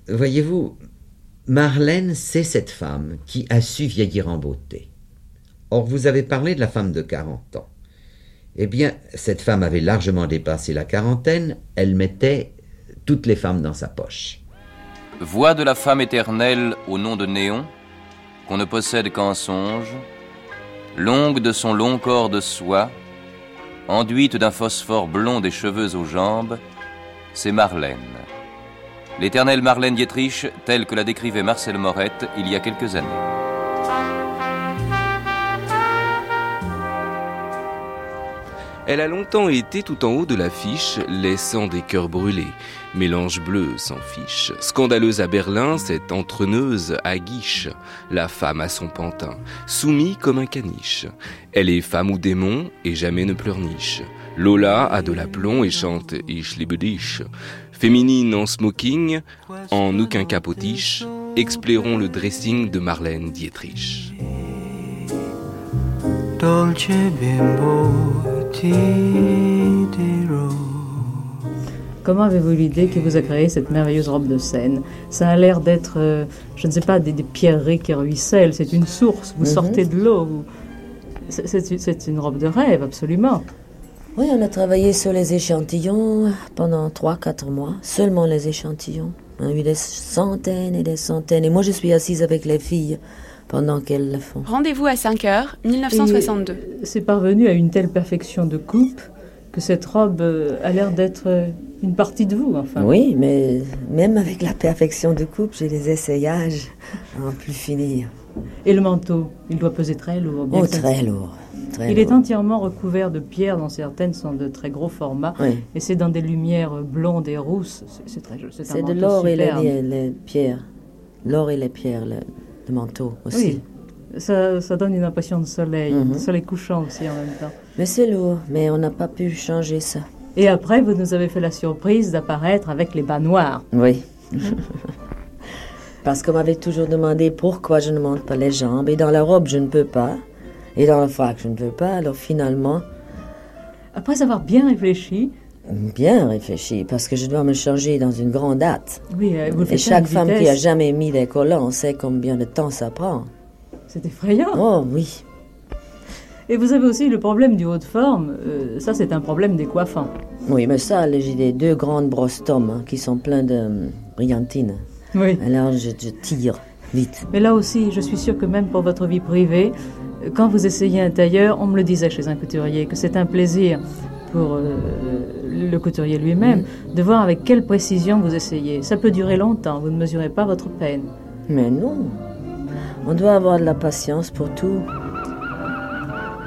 Voyez-vous, Marlène, c'est cette femme qui a su vieillir en beauté. Or, vous avez parlé de la femme de quarante ans. Eh bien, cette femme avait largement dépassé la quarantaine, elle mettait toutes les femmes dans sa poche. Voix de la femme éternelle au nom de néon, qu'on ne possède qu'en songe, longue de son long corps de soie, enduite d'un phosphore blond des cheveux aux jambes, c'est Marlène. L'éternelle Marlène Dietrich, telle que la décrivait Marcel Morette il y a quelques années. Elle a longtemps été tout en haut de l'affiche, laissant des cœurs brûlés. Mélange bleu s'en fiche. Scandaleuse à Berlin, cette entreneuse à guiche. La femme à son pantin, soumis comme un caniche. Elle est femme ou démon et jamais ne pleurniche. Lola a de l'aplomb et chante « Ich liebe dich ». Féminine en smoking, en aucun cas potiche, explérons le dressing de Marlène Dietrich. Dolce bimbo. Comment avez-vous eu l'idée que vous a créé cette merveilleuse robe de Seine ? Ça a l'air d'être, euh, je ne sais pas, des, des pierreries qui ruissellent, c'est une source, vous mm-hmm. sortez de l'eau. Vous... C'est, c'est, c'est une robe de rêve, absolument. Oui, on a travaillé sur les échantillons pendant trois à quatre mois, seulement les échantillons. On a eu des centaines et des centaines, et moi je suis assise avec les filles. Pendant qu'elles le font. Rendez-vous à cinq heures, dix-neuf cent soixante-deux. Et c'est parvenu à une telle perfection de coupe que cette robe a l'air d'être une partie de vous, enfin. Oui, mais même avec la perfection de coupe, j'ai les essayages à en plus finir. Et le manteau, il doit peser très lourd. Oh, très lourd. Très il lourd. Est entièrement recouvert de pierres, dont certaines sont de très gros formats. Oui. Et c'est dans des lumières blondes et rousses. C'est, c'est, très, c'est, c'est un de l'or et les, les pierres. L'or et les pierres, le... Le manteau aussi. Oui, ça, ça donne une impression de soleil, mm-hmm. de soleil couchant aussi en même temps. Mais c'est lourd, mais on n'a pas pu changer ça. Et après, vous nous avez fait la surprise d'apparaître avec les bas noirs. Oui. Parce qu'on m'avait toujours demandé pourquoi je ne monte pas les jambes. Et dans la robe, je ne peux pas. Et dans le frac, je ne peux pas. Alors finalement... Après avoir bien réfléchi... Bien réfléchi, parce que je dois me changer dans une grande hâte. Oui, vous faites. Et chaque femme vitesse. Qui a jamais mis des collants, on sait combien de temps ça prend. C'est effrayant. Oh oui. Et vous avez aussi le problème du haut de forme. Euh, ça, c'est un problème des coiffants. Oui, mais ça, j'ai des deux grandes brosses tomes hein, qui sont pleines de euh, brillantines. Oui. Alors, je, je tire vite. Mais là aussi, je suis sûre que même pour votre vie privée, quand vous essayez un tailleur, on me le disait chez un couturier, que c'est un plaisir... pour euh, le couturier lui-même, mmh. de voir avec quelle précision vous essayez. Ça peut durer longtemps, vous ne mesurez pas votre peine. Mais non, on doit avoir de la patience pour tout.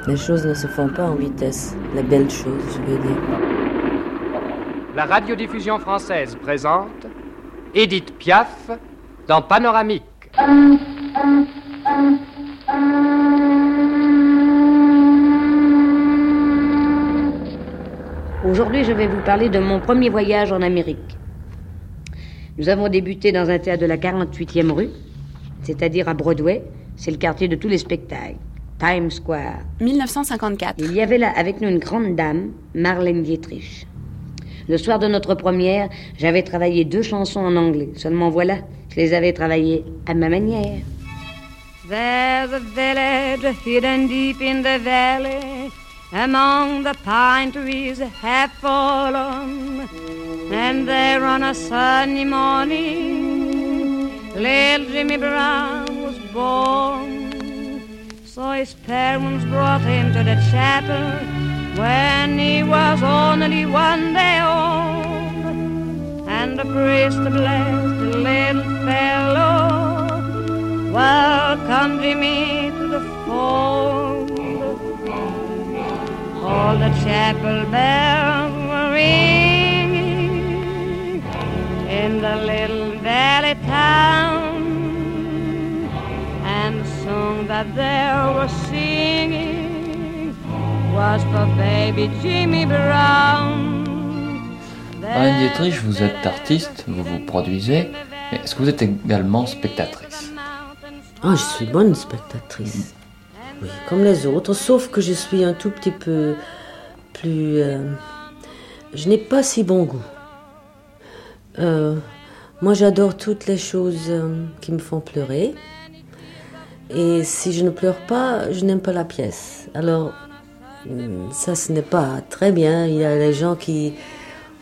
Les choses ne se font pas en vitesse, les belles choses, je veux dire. La radiodiffusion française présente Edith Piaf dans Panoramique. Aujourd'hui, je vais vous parler de mon premier voyage en Amérique. Nous avons débuté dans un théâtre de la quarante-huitième rue, c'est-à-dire à Broadway. C'est le quartier de tous les spectacles. Times Square. dix-neuf cent cinquante-quatre. Il y avait là avec nous une grande dame, Marlène Dietrich. Le soir de notre première, j'avais travaillé deux chansons en anglais. Seulement voilà, je les avais travaillées à ma manière. There's a village hidden deep in the valley. Among the pine trees have fallen, and there on a sunny morning, little Jimmy Brown was born. So his parents brought him to the chapel when he was only one day old, and the priest blessed the little fellow. Welcome, Jimmy, to the fold. All the chapel bells were ringing in the little valley town, and the song that they were singing was for baby Jimmy Brown. Marlène Dietrich, vous êtes artiste, vous vous produisez, mais est-ce que vous êtes également spectatrice ? Ah, je suis bonne spectatrice. Oui, comme les autres, sauf que je suis un tout petit peu plus... Euh, je n'ai pas si bon goût. Euh, Moi, j'adore toutes les choses qui me font pleurer. Et si je ne pleure pas, je n'aime pas la pièce. Alors, ça, ce n'est pas très bien. Il y a des gens qui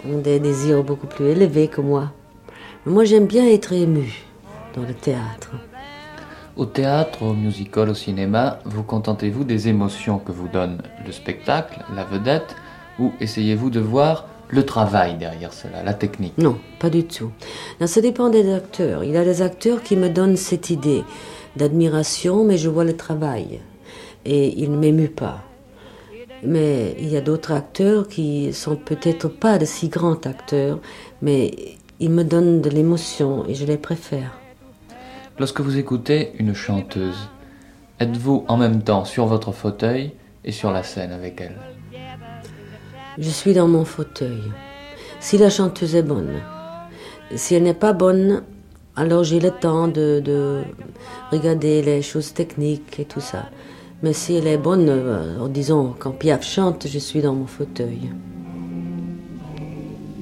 ont des désirs beaucoup plus élevés que moi. Mais moi, j'aime bien être émue dans le théâtre. Au théâtre, au musical, au cinéma, vous contentez-vous des émotions que vous donne le spectacle, la vedette, ou essayez-vous de voir le travail derrière cela, la technique? Non, pas du tout. Non, ça dépend des acteurs. Il y a des acteurs qui me donnent cette idée d'admiration, mais je vois le travail et il ne m'émue pas. Mais il y a d'autres acteurs qui sont peut-être pas de si grands acteurs, mais ils me donnent de l'émotion et je les préfère. Lorsque vous écoutez une chanteuse, êtes-vous en même temps sur votre fauteuil et sur la scène avec elle? Je suis dans mon fauteuil. Si la chanteuse est bonne, si elle n'est pas bonne, alors j'ai le temps de, de regarder les choses techniques et tout ça. Mais si elle est bonne, en disant quand Piaf chante, je suis dans mon fauteuil.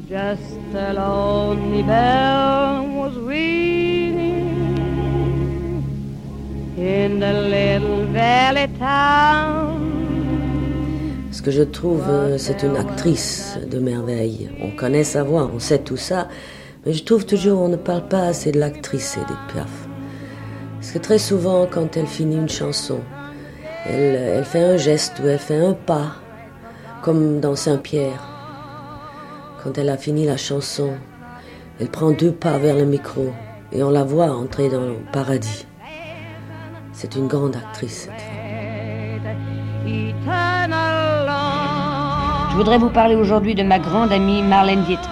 Just a lonely bell was ringing in the little valley town. Ce que je trouve, c'est une actrice de merveille. On connaît sa voix, on sait tout ça. Mais je trouve toujours qu'on ne parle pas assez de l'actrice Edith Piaf. Parce que très souvent, quand elle finit une chanson, elle, elle fait un geste ou elle fait un pas, comme dans Saint-Pierre. Quand elle a fini la chanson, elle prend deux pas vers le micro et on la voit entrer dans le paradis. C'est une grande actrice, cette femme. Je voudrais vous parler aujourd'hui de ma grande amie Marlène Dietrich.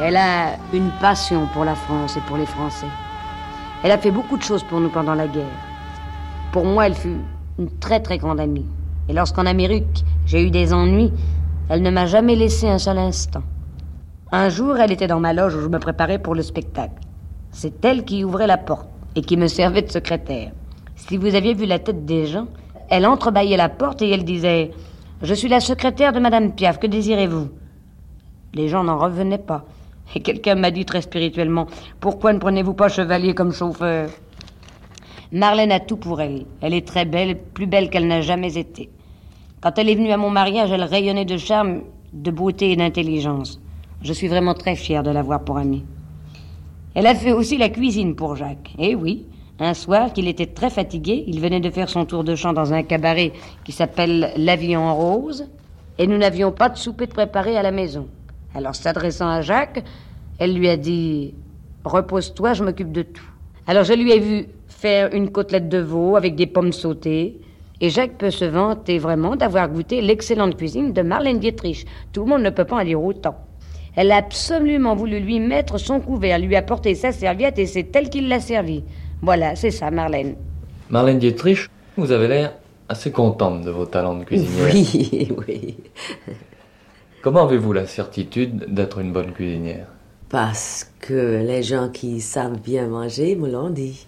Elle a une passion pour la France et pour les Français. Elle a fait beaucoup de choses pour nous pendant la guerre. Pour moi, elle fut une très très grande amie. Et lorsqu'en Amérique, j'ai eu des ennuis, elle ne m'a jamais laissé un seul instant. Un jour, elle était dans ma loge où je me préparais pour le spectacle. C'est elle qui ouvrait la porte et qui me servait de secrétaire. Si vous aviez vu la tête des gens, elle entrebâillait la porte et elle disait « Je suis la secrétaire de Madame Piaf, que désirez-vous » Les gens n'en revenaient pas. Et quelqu'un m'a dit très spirituellement « Pourquoi ne prenez-vous pas Chevalier comme chauffeur ?» Marlène a tout pour elle. Elle est très belle, plus belle qu'elle n'a jamais été. Quand elle est venue à mon mariage, elle rayonnait de charme, de beauté et d'intelligence. Je suis vraiment très fière de l'avoir pour amie. Elle a fait aussi la cuisine pour Jacques. Eh oui, un soir qu'il était très fatigué, il venait de faire son tour de chant dans un cabaret qui s'appelle l'Avion Rose, et nous n'avions pas de souper de préparé à la maison. Alors, s'adressant à Jacques, elle lui a dit « Repose-toi, je m'occupe de tout ». Alors, je lui ai vu faire une côtelette de veau avec des pommes sautées. Et Jacques peut se vanter vraiment d'avoir goûté l'excellente cuisine de Marlène Dietrich. Tout le monde ne peut pas en dire autant. Elle a absolument voulu lui mettre son couvert, lui apporter sa serviette, et c'est elle qui l'a servi. Voilà, c'est ça, Marlène. Marlène Dietrich, vous avez l'air assez contente de vos talents de cuisinière. Oui, oui. Comment avez-vous la certitude d'être une bonne cuisinière? Parce que les gens qui savent bien manger me l'ont dit.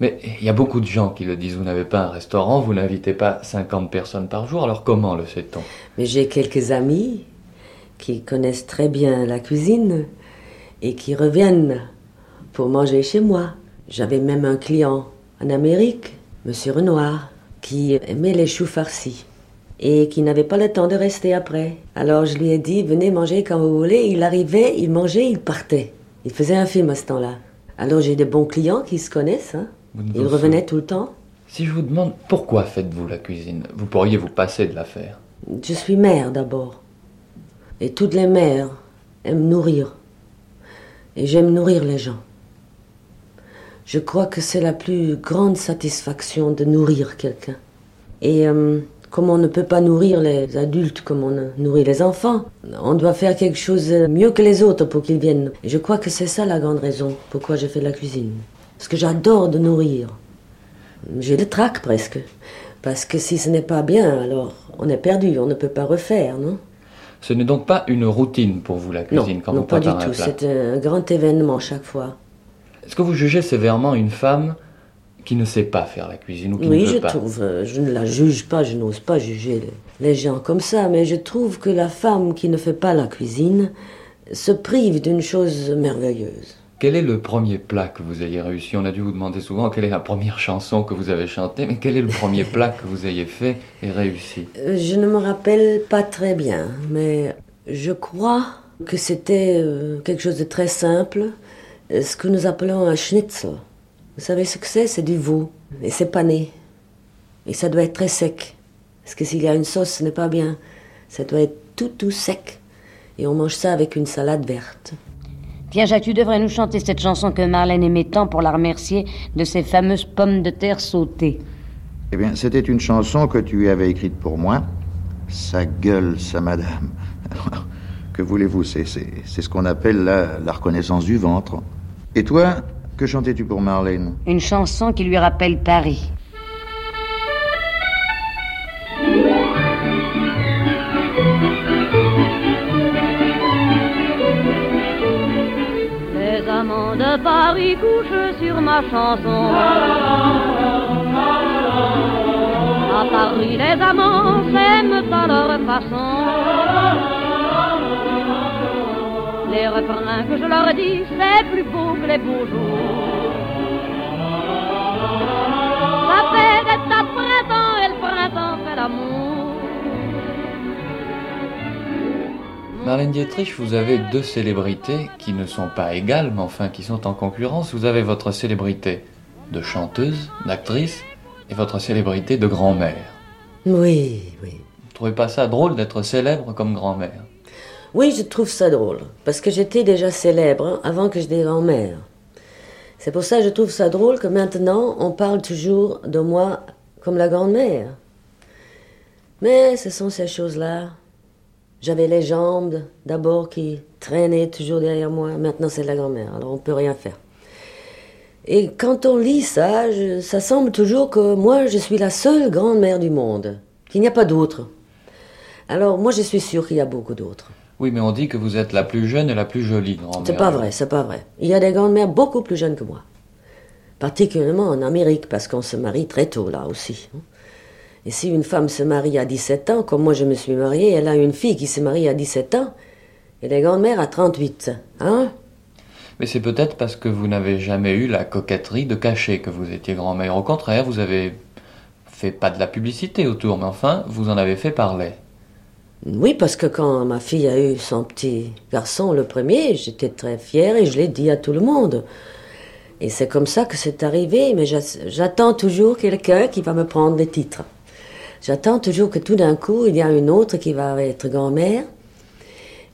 Mais il y a beaucoup de gens qui le disent, vous n'avez pas un restaurant, vous n'invitez pas cinquante personnes par jour, alors comment le sait-on? Mais j'ai quelques amis qui connaissent très bien la cuisine et qui reviennent pour manger chez moi. J'avais même un client en Amérique, Monsieur Renoir, qui aimait les choux farcis et qui n'avait pas le temps de rester après. Alors je lui ai dit, venez manger quand vous voulez. Il arrivait, il mangeait, il partait. Il faisait un film à ce temps-là. Alors j'ai des bons clients qui se connaissent, hein. Il revenait tout le temps. Si je vous demande pourquoi faites-vous la cuisine, vous pourriez vous passer de la faire. Je suis mère d'abord. Et toutes les mères aiment nourrir. Et j'aime nourrir les gens. Je crois que c'est la plus grande satisfaction de nourrir quelqu'un. Et euh, comme on ne peut pas nourrir les adultes comme on nourrit les enfants, on doit faire quelque chose mieux que les autres pour qu'ils viennent. Et je crois que c'est ça la grande raison pourquoi je fais de la cuisine. Parce que j'adore de nourrir. J'ai le trac presque. Parce que si ce n'est pas bien, alors on est perdu, on ne peut pas refaire, non? Ce n'est donc pas une routine pour vous, la cuisine, non, quand non, vous préparez un plat? Non, pas du tout. C'est un grand événement chaque fois. Est-ce que vous jugez sévèrement une femme qui ne sait pas faire la cuisine ou qui oui, ne veut pas? Oui, je trouve. Je ne la juge pas, je n'ose pas juger les gens comme ça. Mais je trouve que la femme qui ne fait pas la cuisine se prive d'une chose merveilleuse. Quel est le premier plat que vous ayez réussi? On a dû vous demander souvent quelle est la première chanson que vous avez chantée, mais quel est le premier plat que vous ayez fait et réussi? Je ne me rappelle pas très bien, mais je crois que c'était quelque chose de très simple, ce que nous appelons un schnitzel. Vous savez ce que c'est? C'est du veau, et c'est pané, et ça doit être très sec, parce que s'il y a une sauce, ce n'est pas bien. Ça doit être tout, tout sec, et on mange ça avec une salade verte. Tiens, Jacques, tu devrais nous chanter cette chanson que Marlène aimait tant pour la remercier de ses fameuses pommes de terre sautées. Eh bien, c'était une chanson que tu avais écrite pour moi. Sa gueule, sa madame. Alors, que voulez-vous, c'est, c'est, c'est ce qu'on appelle la, la reconnaissance du ventre. Et toi, que chantais-tu pour Marlène? Une chanson qui lui rappelle Paris. De Paris couche sur ma chanson. À Paris, les amants s'aiment à leur façon. Les refrains que je leur dis, c'est plus beau que les beaux jours. La fête est à printemps et le printemps fait l'amour. Marlène Dietrich, vous avez deux célébrités qui ne sont pas égales, mais enfin qui sont en concurrence. Vous avez votre célébrité de chanteuse, d'actrice, et votre célébrité de grand-mère. Oui, oui. Vous ne trouvez pas ça drôle d'être célèbre comme grand-mère? Oui, je trouve ça drôle, parce que j'étais déjà célèbre avant que je n'aie grand-mère. C'est pour ça que je trouve ça drôle que maintenant, on parle toujours de moi comme la grand-mère. Mais ce sont ces choses-là. J'avais les jambes, d'abord, qui traînaient toujours derrière moi. Maintenant, c'est de la grand-mère, alors on ne peut rien faire. Et quand on lit ça, je, ça semble toujours que moi, je suis la seule grand-mère du monde, qu'il n'y a pas d'autre. Alors, moi, je suis sûre qu'il y a beaucoup d'autres. Oui, mais on dit que vous êtes la plus jeune et la plus jolie grand-mère. C'est pas vrai, c'est pas vrai. Il y a des grand-mères beaucoup plus jeunes que moi. Particulièrement en Amérique, parce qu'on se marie très tôt, là aussi. Et si une femme se marie à dix-sept ans, comme moi je me suis mariée, elle a une fille qui se marie à dix-sept ans, et la grand-mère à trente-huit, hein? Mais c'est peut-être parce que vous n'avez jamais eu la coquetterie de cacher que vous étiez grand-mère. Au contraire, vous avez fait pas de la publicité autour, mais enfin, vous en avez fait parler. Oui, parce que quand ma fille a eu son petit garçon, le premier, j'étais très fière et je l'ai dit à tout le monde. Et c'est comme ça que c'est arrivé, mais j'attends toujours quelqu'un qui va me prendre les titres. J'attends toujours que tout d'un coup, il y a une autre qui va être grand-mère.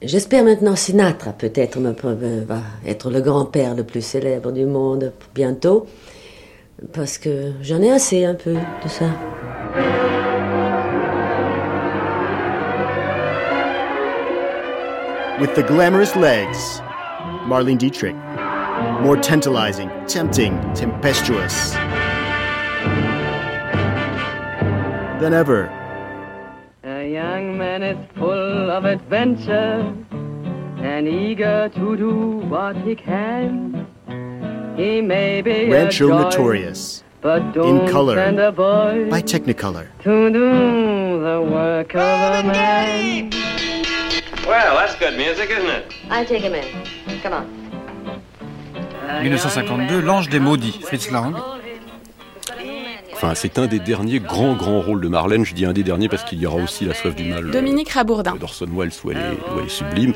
J'espère maintenant Sinatra, peut-être, va être le grand-père le plus célèbre du monde bientôt, parce que j'en ai assez un peu de ça. With the glamorous legs, Marlène Dietrich. More tantalizing, tempting, tempestuous. Than ever. A young man is full of adventure and eager to do what he can. He may be Rancho a Notorious, but don't in color, send a boy by Technicolor. To do the work of a man. Well, that's good music, isn't it? I take him in. Come on. dix-neuf cent cinquante-deux, L'Ange des Maudits, Fritz Lang. Enfin, c'est un des derniers grands, grands rôles de Marlène. Je dis un des derniers parce qu'il y aura aussi La Soif du Mal. Dominique Rabourdin. D'Orson Welles, où elle est, où elle est sublime.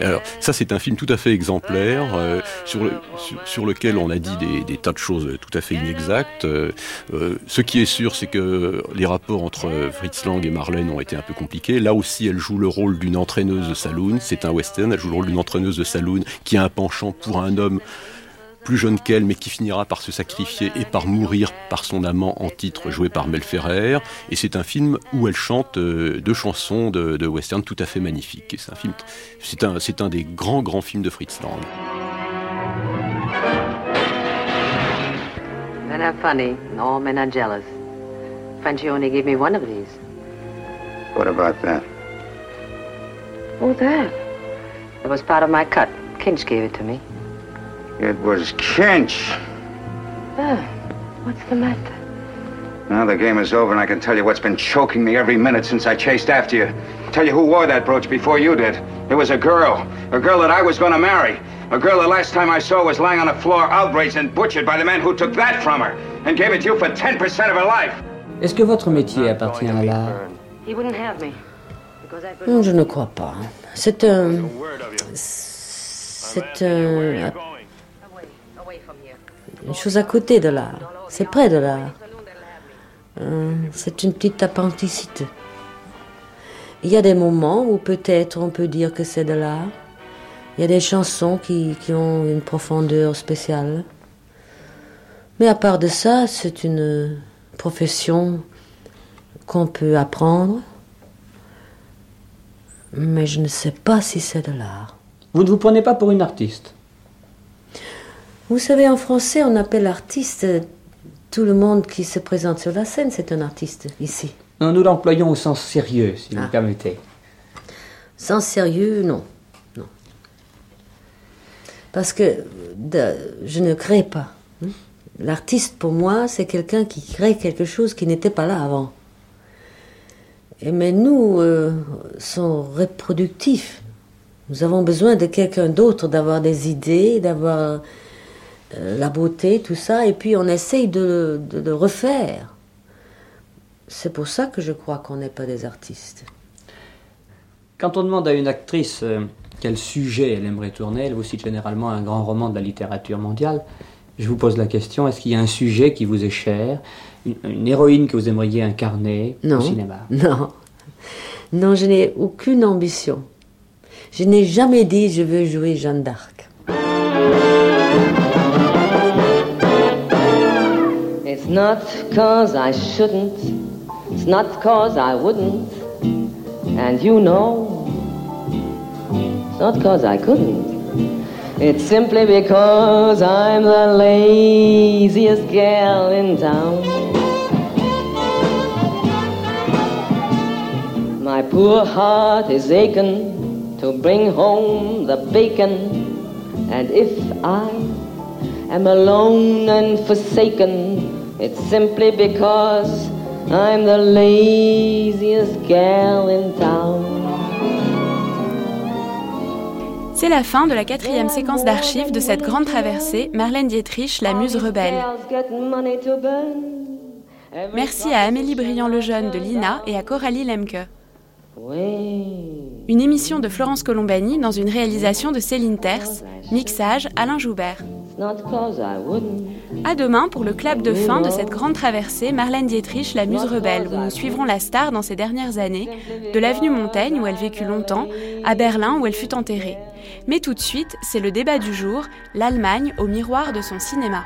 Alors, ça, c'est un film tout à fait exemplaire, euh, sur, le, sur, sur lequel on a dit des, des tas de choses tout à fait inexactes. Euh, euh, ce qui est sûr, c'est que les rapports entre Fritz Lang et Marlène ont été un peu compliqués. Là aussi, elle joue le rôle d'une entraîneuse de saloon. C'est un western. Elle joue le rôle d'une entraîneuse de saloon qui a un penchant pour un homme plus jeune qu'elle, mais qui finira par se sacrifier et par mourir par son amant en titre, joué par Mel Ferrer. Et c'est un film où elle chante euh, deux chansons de, de western tout à fait magnifiques. Et c'est un film, c'est un, c'est un des grands, grands films de Fritz Lang. Men are funny, and all men are jealous. Frenchie only gave me one of these. What about that? Oh, that. It was part of my cut. Kinch gave it to me. It was Kinch. Oh, what's the matter? Now the game is over and I can tell you what's been choking me every minute since I chased after you. Tell you who wore that brooch before you did. It was a girl. A girl that I was going to marry. A girl the last time I saw was lying on the floor, outraged and butchered by the men who took that from her and gave it you for ten percent of her life. Est-ce que votre métier appartient à l'art? Non, je ne crois pas. C'est un... C'est un... une chose à côté de l'art. C'est près de l'art. C'est une petite apprenticité. Il y a des moments où peut-être on peut dire que c'est de l'art. Il y a des chansons qui, qui ont une profondeur spéciale. Mais à part de ça, c'est une profession qu'on peut apprendre. Mais je ne sais pas si c'est de l'art. Vous ne vous prenez pas pour une artiste? Vous savez, en français, on appelle artiste tout le monde qui se présente sur la scène, c'est un artiste, ici. Non, nous l'employons au sens sérieux, si ah. vous me permettez. Sens sérieux, non. non. Parce que de, je ne crée pas. L'artiste, pour moi, c'est quelqu'un qui crée quelque chose qui n'était pas là avant. Et mais nous, euh, sont reproductifs. Nous avons besoin de quelqu'un d'autre, d'avoir des idées, d'avoir euh, la beauté, tout ça, et puis on essaye de, de, de refaire. C'est pour ça que je crois qu'on n'est pas des artistes. Quand on demande à une actrice euh, quel sujet elle aimerait tourner, elle vous cite généralement un grand roman de la littérature mondiale. Je vous pose la question, est-ce qu'il y a un sujet qui vous est cher, une, une héroïne que vous aimeriez incarner non, au cinéma? Non, non, je n'ai aucune ambition. Je n'ai jamais dit « je veux jouer Jeanne d'Arc ». It's not cause I shouldn't, it's not cause I wouldn't, and you know, it's not cause I couldn't. It's simply because I'm the laziest gal in town. My poor heart is aching to bring home the bacon, and if I am alone and forsaken, it's simply because I'm the laziest gal in town. C'est la fin de la quatrième séquence d'archives de cette grande traversée, Marlène Dietrich, la muse rebelle. Merci à Amélie Briand-Lejeune de l'I N A et à Coralie Lemke. Une émission de Florence Colombani dans une réalisation de Céline Terce, mixage Alain Joubert. À demain pour le clap de fin de cette grande traversée Marlène Dietrich, la muse rebelle, où nous suivrons la star dans ses dernières années, de l'avenue Montaigne où elle vécut longtemps, à Berlin où elle fut enterrée. Mais tout de suite, c'est le débat du jour, l'Allemagne au miroir de son cinéma.